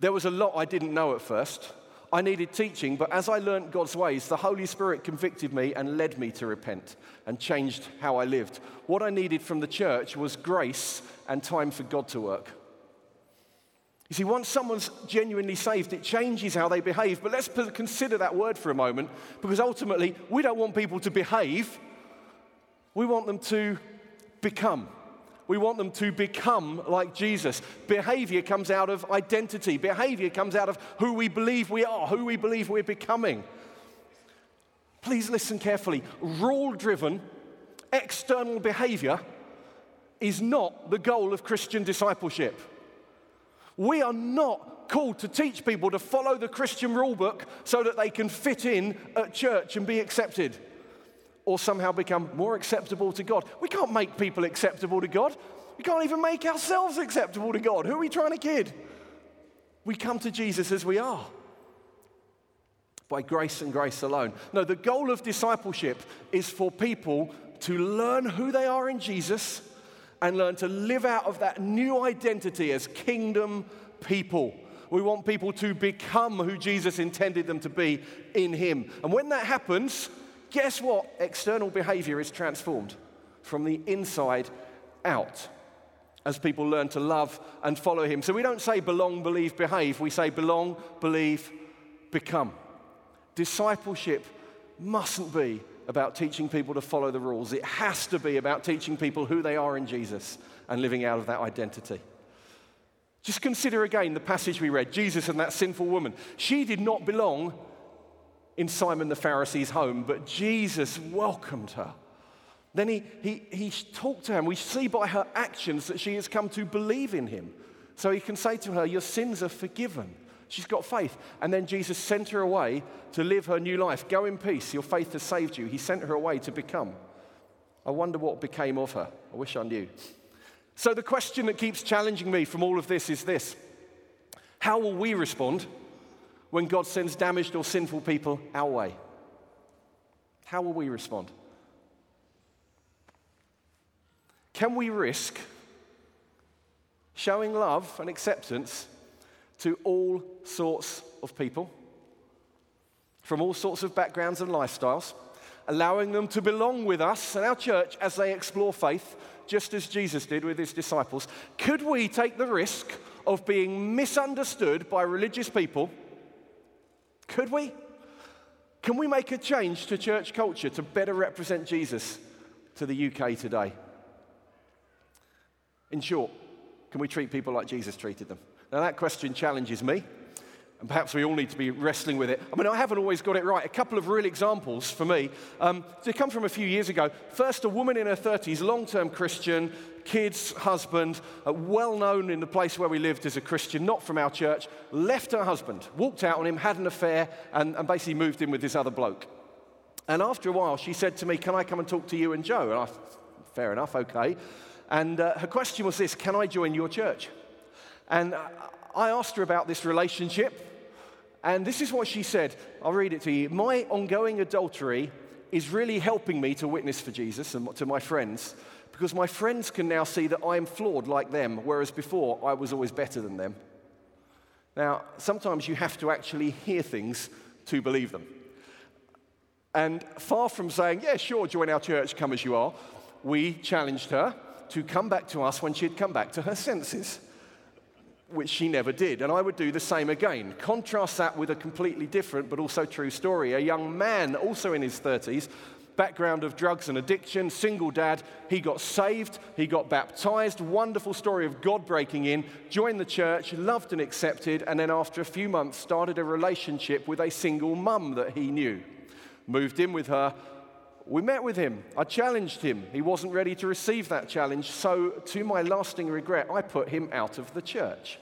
There was a lot I didn't know at first. I needed teaching, but as I learned God's ways, the Holy Spirit convicted me and led me to repent and changed how I lived. What I needed from the church was grace and time for God to work. You see, once someone's genuinely saved, it changes how they behave. But let's consider that word for a moment, because ultimately, we don't want people to behave. We want them to become. We want them to become like Jesus. Behavior comes out of identity. Behavior comes out of who we believe we are, who we believe we're becoming. Please listen carefully. Rule-driven, external behavior is not the goal of Christian discipleship. We are not called to teach people to follow the Christian rule book so that they can fit in at church and be accepted, or somehow become more acceptable to God. We can't make people acceptable to God. We can't even make ourselves acceptable to God. Who are we trying to kid? We come to Jesus as we are, by grace and grace alone. No, the goal of discipleship is for people to learn who they are in Jesus and learn to live out of that new identity as kingdom people. We want people to become who Jesus intended them to be in him. And when that happens, guess what? External behavior is transformed from the inside out as people learn to love and follow him. So we don't say belong, believe, behave. We say belong, believe, become. Discipleship mustn't be about teaching people to follow the rules. It has to be about teaching people who they are in Jesus and living out of that identity. Just consider again the passage we read, Jesus and that sinful woman. She did not belong in Simon the Pharisee's home, but Jesus welcomed her. Then he talked to her, and we see by her actions that she has come to believe in him. So he can say to her, your sins are forgiven. She's got faith. And then Jesus sent her away to live her new life. Go in peace, your faith has saved you. He sent her away to become. I wonder what became of her. I wish I knew. So the question that keeps challenging me from all of this is this: how will we respond when God sends damaged or sinful people our way? How will we respond? Can we risk showing love and acceptance to all sorts of people from all sorts of backgrounds and lifestyles, allowing them to belong with us and our church as they explore faith, just as Jesus did with his disciples? Could we take the risk of being misunderstood by religious people? Could we? Can we make a change to church culture to better represent Jesus to the UK today? In short, can we treat people like Jesus treated them? Now that question challenges me, and perhaps we all need to be wrestling with it. I mean, I haven't always got it right. A couple of real examples for me. They come from a few years ago. First, a woman in her 30s, long-term Christian, kids, husband, well-known in the place where we lived as a Christian, not from our church, left her husband, walked out on him, had an affair, and basically moved in with this other bloke. And after a while, she said to me, "Can I come and talk to you and Joe?" And I, fair enough, okay. And her question was this: "Can I join your church?" And I asked her about this relationship, and this is what she said. I'll read it to you. "My ongoing adultery is really helping me to witness for Jesus and to my friends, because my friends can now see that I am flawed like them, whereas before I was always better than them." Now, sometimes you have to actually hear things to believe them. And far from saying, "Yeah, sure, join our church, come as you are," we challenged her to come back to us when she had come back to her senses, which she never did, and I would do the same again. Contrast that with a completely different but also true story. A young man, also in his 30s, background of drugs and addiction, single dad. He got saved, he got baptized, wonderful story of God breaking in, joined the church, loved and accepted, and then after a few months started a relationship with a single mum that he knew. Moved in with her. We met with him. I challenged him. He wasn't ready to receive that challenge, so to my lasting regret, I put him out of the church.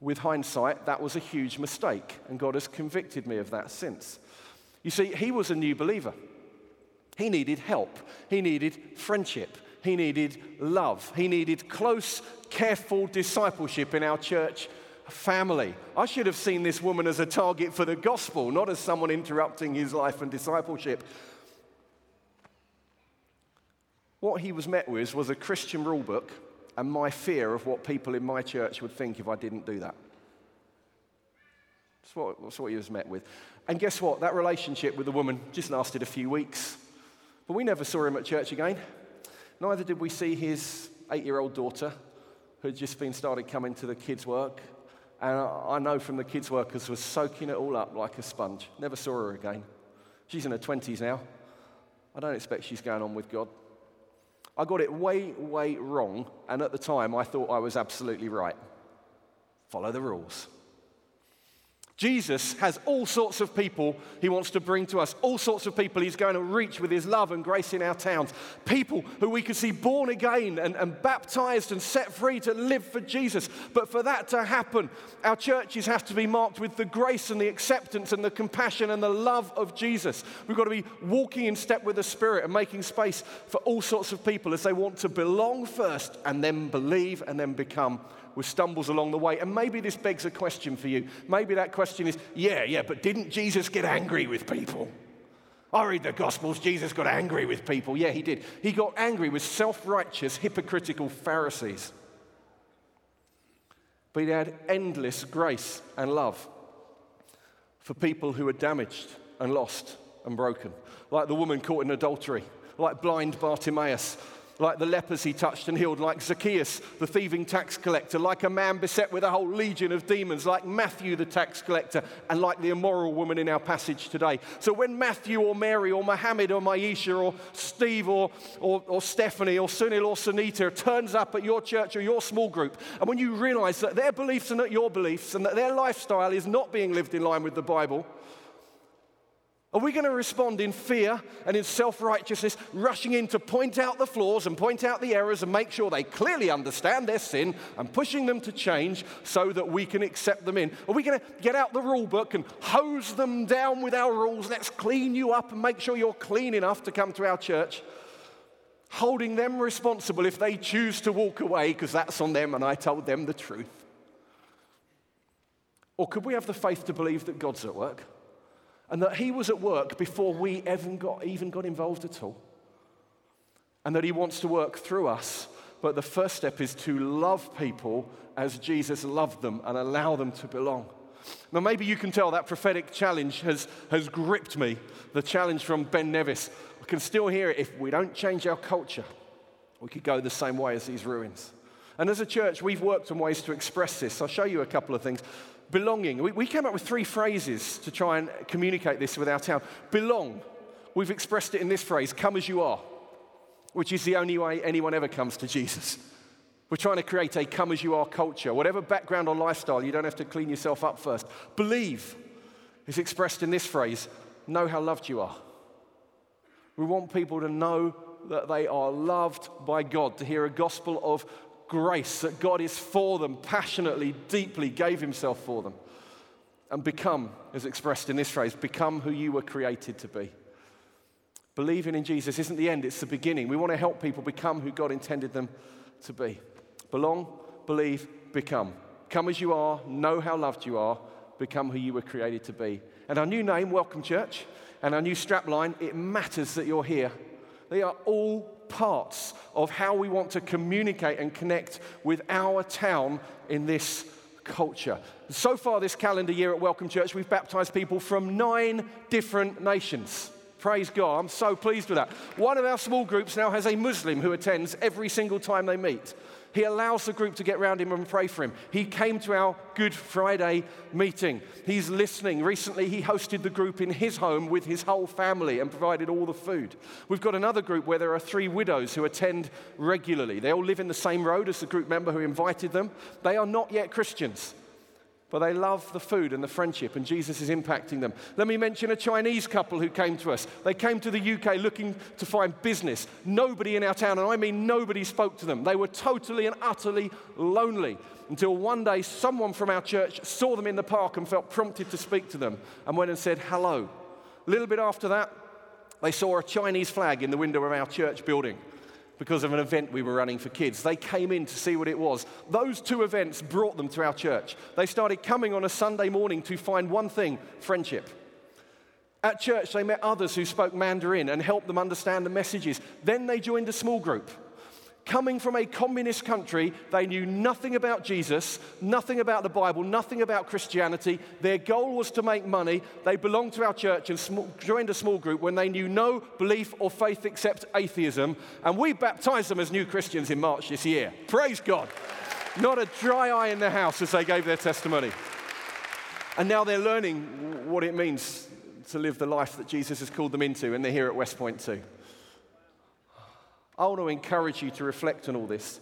With hindsight, that was a huge mistake, and God has convicted me of that since. You see, he was a new believer. He needed help. He needed friendship. He needed love. He needed close, careful discipleship in our church family. I should have seen this woman as a target for the gospel, not as someone interrupting his life and discipleship. What he was met with was a Christian rule book and my fear of what people in my church would think if I didn't do that. That's what he was met with. And guess what? That relationship with the woman just lasted a few weeks. But we never saw him at church again. Neither did we see his 8-year-old daughter, who'd just been started coming to the kids' work. And I know from the kids' workers was soaking it all up like a sponge. Never saw her again. She's in her 20s now. I don't expect she's going on with God. I got it way wrong, and at the time I thought I was absolutely right. Follow the rules. Jesus has all sorts of people he wants to bring to us, all sorts of people he's going to reach with his love and grace in our towns, people who we could see born again and baptized and set free to live for Jesus. But for that to happen, our churches have to be marked with the grace and the acceptance and the compassion and the love of Jesus. We've got to be walking in step with the Spirit and making space for all sorts of people as they want to belong first and then believe and then become with stumbles along the way. And maybe this begs a question for you. Maybe that question is, yeah, but didn't Jesus get angry with people? I read the Gospels, Jesus got angry with people. Yeah, he did. He got angry with self-righteous, hypocritical Pharisees. But he had endless grace and love for people who were damaged and lost and broken, like the woman caught in adultery, like blind Bartimaeus, like the lepers he touched and healed, like Zacchaeus, the thieving tax collector, like a man beset with a whole legion of demons, like Matthew, the tax collector, and like the immoral woman in our passage today. So when Matthew or Mary or Mohammed or Maisha or Steve or Stephanie or Sunil or Sunita turns up at your church or your small group, and when you realize that their beliefs are not your beliefs and that their lifestyle is not being lived in line with the Bible, Are we going to respond in fear and in self-righteousness, rushing in to point out the flaws and point out the errors and make sure they clearly understand their sin and pushing them to change so that we can accept them in? Are we going to get out the rule book and hose them down with our rules? Let's clean you up and make sure you're clean enough to come to our church. Holding them responsible if they choose to walk away because that's on them and I told them the truth. Or could we have the faith to believe that God's at work? And that he was at work before we even got involved at all. And that he wants to work through us. But the first step is to love people as Jesus loved them and allow them to belong. Now maybe you can tell that prophetic challenge has gripped me. The challenge from Ben Nevis. I can still hear it. If we don't change our culture, we could go the same way as these ruins. And as a church, we've worked on ways to express this. I'll show you a couple of things. Belonging. We came up with 3 phrases to try and communicate this with our town. Belong. We've expressed it in this phrase, come as you are, which is the only way anyone ever comes to Jesus. We're trying to create a come as you are culture. Whatever background or lifestyle, you don't have to clean yourself up first. Believe is expressed in this phrase, know how loved you are. We want people to know that they are loved by God, to hear a gospel of grace, that God is for them, passionately, deeply gave himself for them. And become, as expressed in this phrase, become who you were created to be. Believing in Jesus isn't the end, it's the beginning. We want to help people become who God intended them to be. Belong, believe, become. Come as you are, know how loved you are, become who you were created to be. And our new name, Welcome Church, and our new strapline, it matters that you're here. They are all parts of how we want to communicate and connect with our town in this culture. So far this calendar year at Welcome Church, we've baptized people from 9 different nations. Praise God, I'm so pleased with that. One of our small groups now has a Muslim who attends every single time they meet. He allows the group to get round him and pray for him. He came to our Good Friday meeting. He's listening. Recently, he hosted the group in his home with his whole family and provided all the food. We've got another group where there are 3 widows who attend regularly. They all live in the same road as the group member who invited them. They are not yet Christians, but they love the food and the friendship, and Jesus is impacting them. Let me mention a Chinese couple who came to us. They came to the UK looking to find business. Nobody in our town, and I mean nobody, spoke to them. They were totally and utterly lonely until one day someone from our church saw them in the park and felt prompted to speak to them and went and said hello. A little bit after that, they saw a Chinese flag in the window of our church building because of an event we were running for kids. They came in to see what it was. Those 2 events brought them to our church. They started coming on a Sunday morning to find one thing, friendship. At church, they met others who spoke Mandarin and helped them understand the messages. Then they joined a small group. Coming from a communist country, they knew nothing about Jesus, nothing about the Bible, nothing about Christianity. Their goal was to make money. They belonged to our church and joined a small group when they knew no belief or faith except atheism. And we baptized them as new Christians in March this year. Praise God. Not a dry eye in the house as they gave their testimony. And now they're learning what it means to live the life that Jesus has called them into, and they're here at West Point too. I want to encourage you to reflect on all this.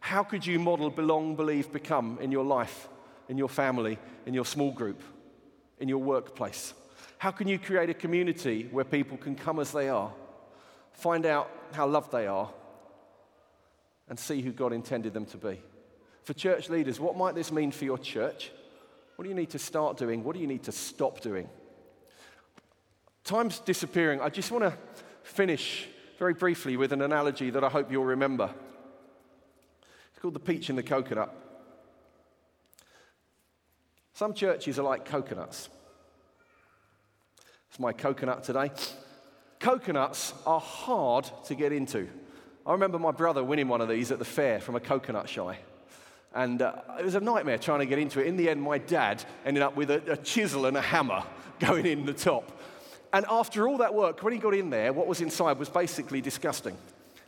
How could you model belong, believe, become in your life, in your family, in your small group, in your workplace? How can you create a community where people can come as they are, find out how loved they are, and see who God intended them to be? For church leaders, what might this mean for your church? What do you need to start doing? What do you need to stop doing? Time's disappearing. I just want to finish very briefly with an analogy that I hope you'll remember. It's called The Peach and the Coconut. Some churches are like coconuts. It's my coconut today. Coconuts are hard to get into. I remember my brother winning one of these at the fair from a coconut shy. And it was a nightmare trying to get into it. In the end, my dad ended up with a chisel and a hammer going in the top. And after all that work, when he got in there, what was inside was basically disgusting.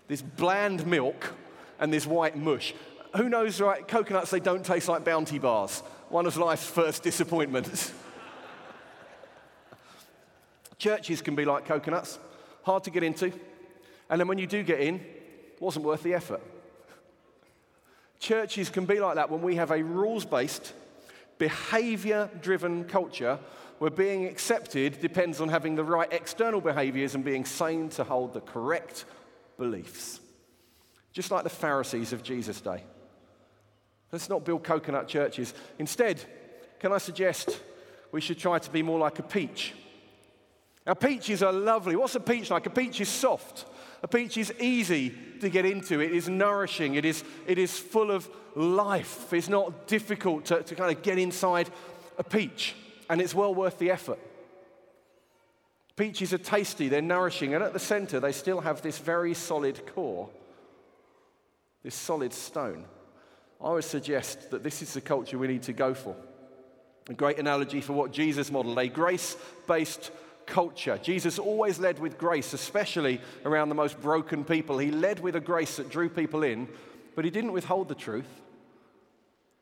This bland milk and this white mush. Who knows, right? Coconuts, they don't taste like Bounty bars. One of life's first disappointments. Churches can be like coconuts, hard to get into. And then when you do get in, it wasn't worth the effort. Churches can be like that when we have a rules-based, behavior-driven culture where being accepted depends on having the right external behaviors and being sane to hold the correct beliefs. Just like the Pharisees of Jesus' day. Let's not build coconut churches. Instead, can I suggest we should try to be more like a peach? Now, peaches are lovely. What's a peach like? A peach is soft. A peach is easy to get into. It is nourishing. It is full of life. It's not difficult to kind of get inside a peach, and it's well worth the effort. Peaches are tasty. They're nourishing, and at the center, they still have this very solid core, this solid stone. I would suggest that this is the culture we need to go for. A great analogy for what Jesus modeled, a grace-based culture. Jesus always led with grace, especially around the most broken people. He led with a grace that drew people in, but he didn't withhold the truth.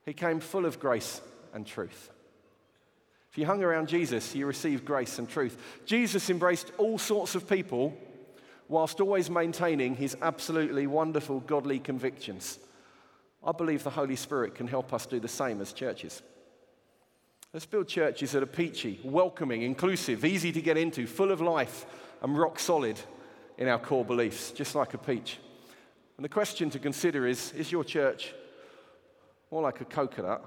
He came full of grace and truth. If you hung around Jesus, you received grace and truth. Jesus embraced all sorts of people whilst always maintaining his absolutely wonderful godly convictions. I believe the Holy Spirit can help us do the same as churches. Let's build churches that are peachy, welcoming, inclusive, easy to get into, full of life, and rock solid in our core beliefs, just like a peach. And the question to consider is your church more like a coconut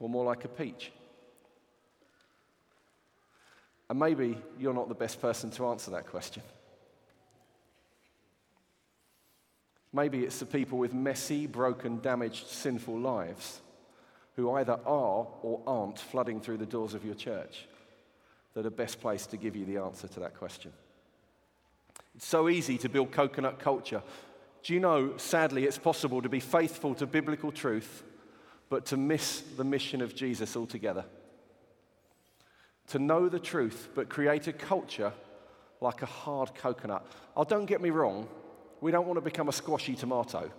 or more like a peach? And maybe you're not the best person to answer that question. Maybe it's the people with messy, broken, damaged, sinful lives who either are or aren't flooding through the doors of your church that are best placed to give you the answer to that question. It's so easy to build coconut culture. Do you know, sadly, it's possible to be faithful to biblical truth, but to miss the mission of Jesus altogether. To know the truth, but create a culture like a hard coconut. Oh, don't get me wrong. We don't want to become a squashy tomato,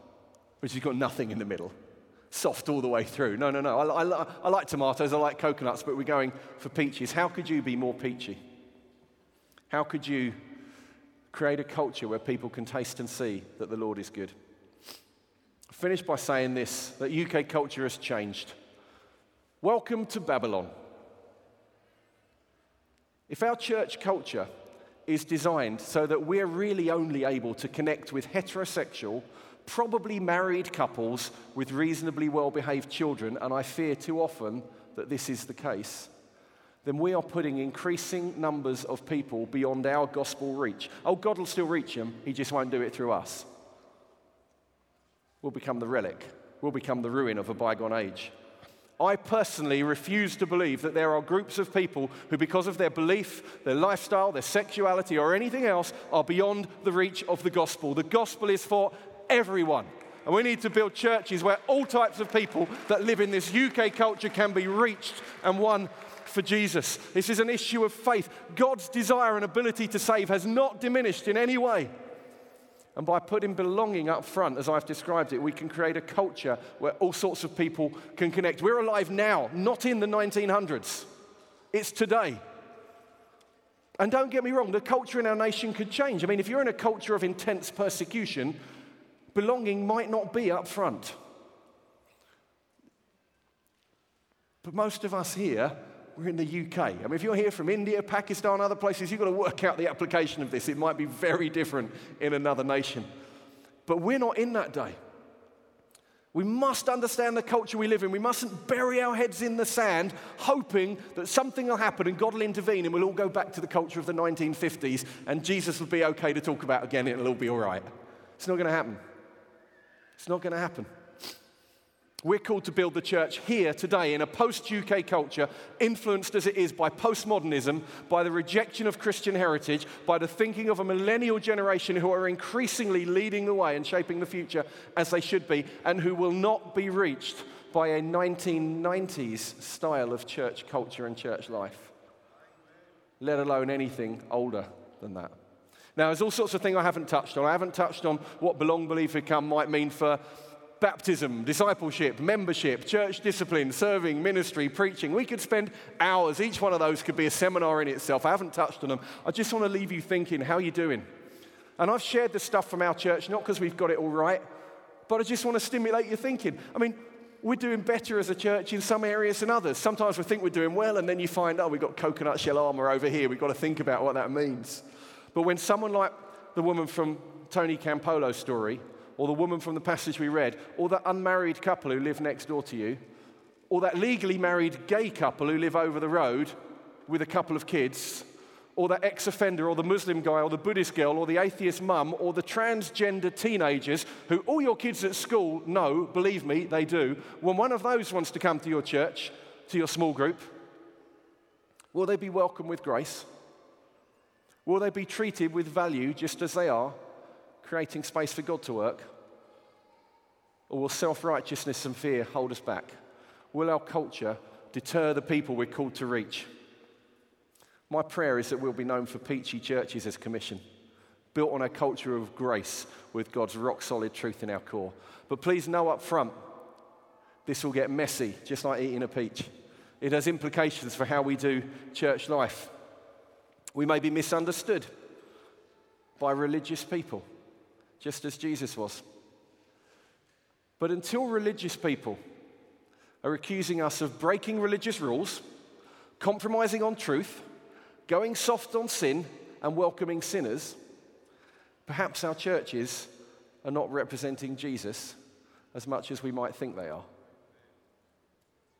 which has got nothing in the middle, soft all the way through. No. I like tomatoes, I like coconuts, but we're going for peaches. How could you be more peachy? How could you create a culture where people can taste and see that the Lord is good? I'll finish by saying this, that UK culture has changed. Welcome to Babylon. If our church culture is designed so that we're really only able to connect with heterosexual, probably married couples with reasonably well-behaved children, and I fear too often that this is the case, then we are putting increasing numbers of people beyond our gospel reach. Oh, God will still reach them, he just won't do it through us. We'll become the relic. We'll become the ruin of a bygone age. I personally refuse to believe that there are groups of people who, because of their belief, their lifestyle, their sexuality, or anything else, are beyond the reach of the gospel. The gospel is for everyone. And we need to build churches where all types of people that live in this UK culture can be reached and won for Jesus. This is an issue of faith. God's desire and ability to save has not diminished in any way. And by putting belonging up front, as I've described it, we can create a culture where all sorts of people can connect. We're alive now, not in the 1900s. It's today. And don't get me wrong, the culture in our nation could change. I mean, if you're in a culture of intense persecution, belonging might not be up front. But most of us here, we're in the UK. I mean, if you're here from India, Pakistan, other places, you've got to work out the application of this. It might be very different in another nation. But we're not in that day. We must understand the culture we live in. We mustn't bury our heads in the sand, hoping that something will happen and God will intervene and we'll all go back to the culture of the 1950s and Jesus will be okay to talk about again and it'll all be all right. It's not going to happen. It's not going to happen. We're called to build the church here today in a post-UK culture, influenced as it is by postmodernism, by the rejection of Christian heritage, by the thinking of a millennial generation who are increasingly leading the way and shaping the future as they should be, and who will not be reached by a 1990s style of church culture and church life, let alone anything older than that. Now, there's all sorts of things I haven't touched on. I haven't touched on what belong, believe, become might mean for baptism, discipleship, membership, church discipline, serving, ministry, preaching. We could spend hours. Each one of those could be a seminar in itself. I haven't touched on them. I just want to leave you thinking, how are you doing? And I've shared the stuff from our church, not because we've got it all right, but I just want to stimulate your thinking. I mean, we're doing better as a church in some areas than others. Sometimes we think we're doing well, and then you find, oh, we've got coconut shell armor over here. We've got to think about what that means. But when someone like the woman from Tony Campolo's story, or the woman from the passage we read, or that unmarried couple who live next door to you, or that legally married gay couple who live over the road with a couple of kids, or that ex-offender, or the Muslim guy, or the Buddhist girl, or the atheist mum, or the transgender teenagers who all your kids at school know, believe me, they do, when one of those wants to come to your church, to your small group, will they be welcomed with grace? Will they be treated with value just as they are, creating space for God to work? Or will self-righteousness and fear hold us back? Will our culture deter the people we're called to reach? My prayer is that we'll be known for peachy churches as commission, built on a culture of grace with God's rock-solid truth in our core. But please know up front, this will get messy, just like eating a peach. It has implications for how we do church life. We may be misunderstood by religious people, just as Jesus was. But until religious people are accusing us of breaking religious rules, compromising on truth, going soft on sin, and welcoming sinners, perhaps our churches are not representing Jesus as much as we might think they are.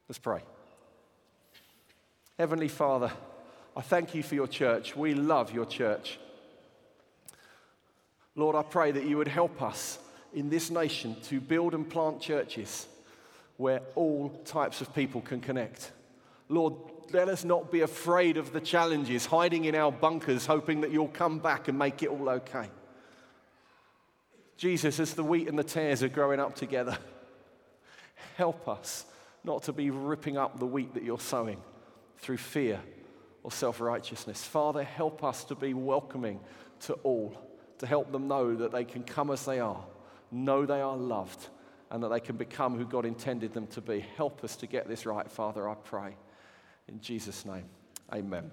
Let's pray. Heavenly Father, I thank you for your church. We love your church. Lord, I pray that you would help us in this nation to build and plant churches where all types of people can connect. Lord, let us not be afraid of the challenges, hiding in our bunkers, hoping that you'll come back and make it all okay. Jesus, as the wheat and the tares are growing up together, help us not to be ripping up the wheat that you're sowing through fear or self-righteousness. Father, help us to be welcoming to all, to help them know that they can come as they are, know they are loved, and that they can become who God intended them to be. Help us to get this right, Father, I pray. In Jesus' name, amen.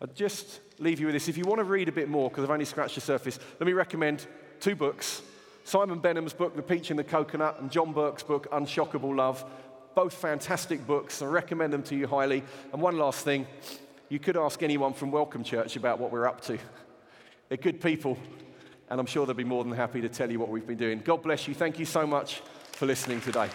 I'll just leave you with this. If you want to read a bit more, because I've only scratched the surface, let me recommend two books. Simon Benham's book, The Peach and the Coconut, and John Burke's book, Unshockable Love. Both fantastic books. I recommend them to you highly. And one last thing, you could ask anyone from Welcome Church about what we're up to. They're good people, and I'm sure they'll be more than happy to tell you what we've been doing. God bless you. Thank you so much for listening today.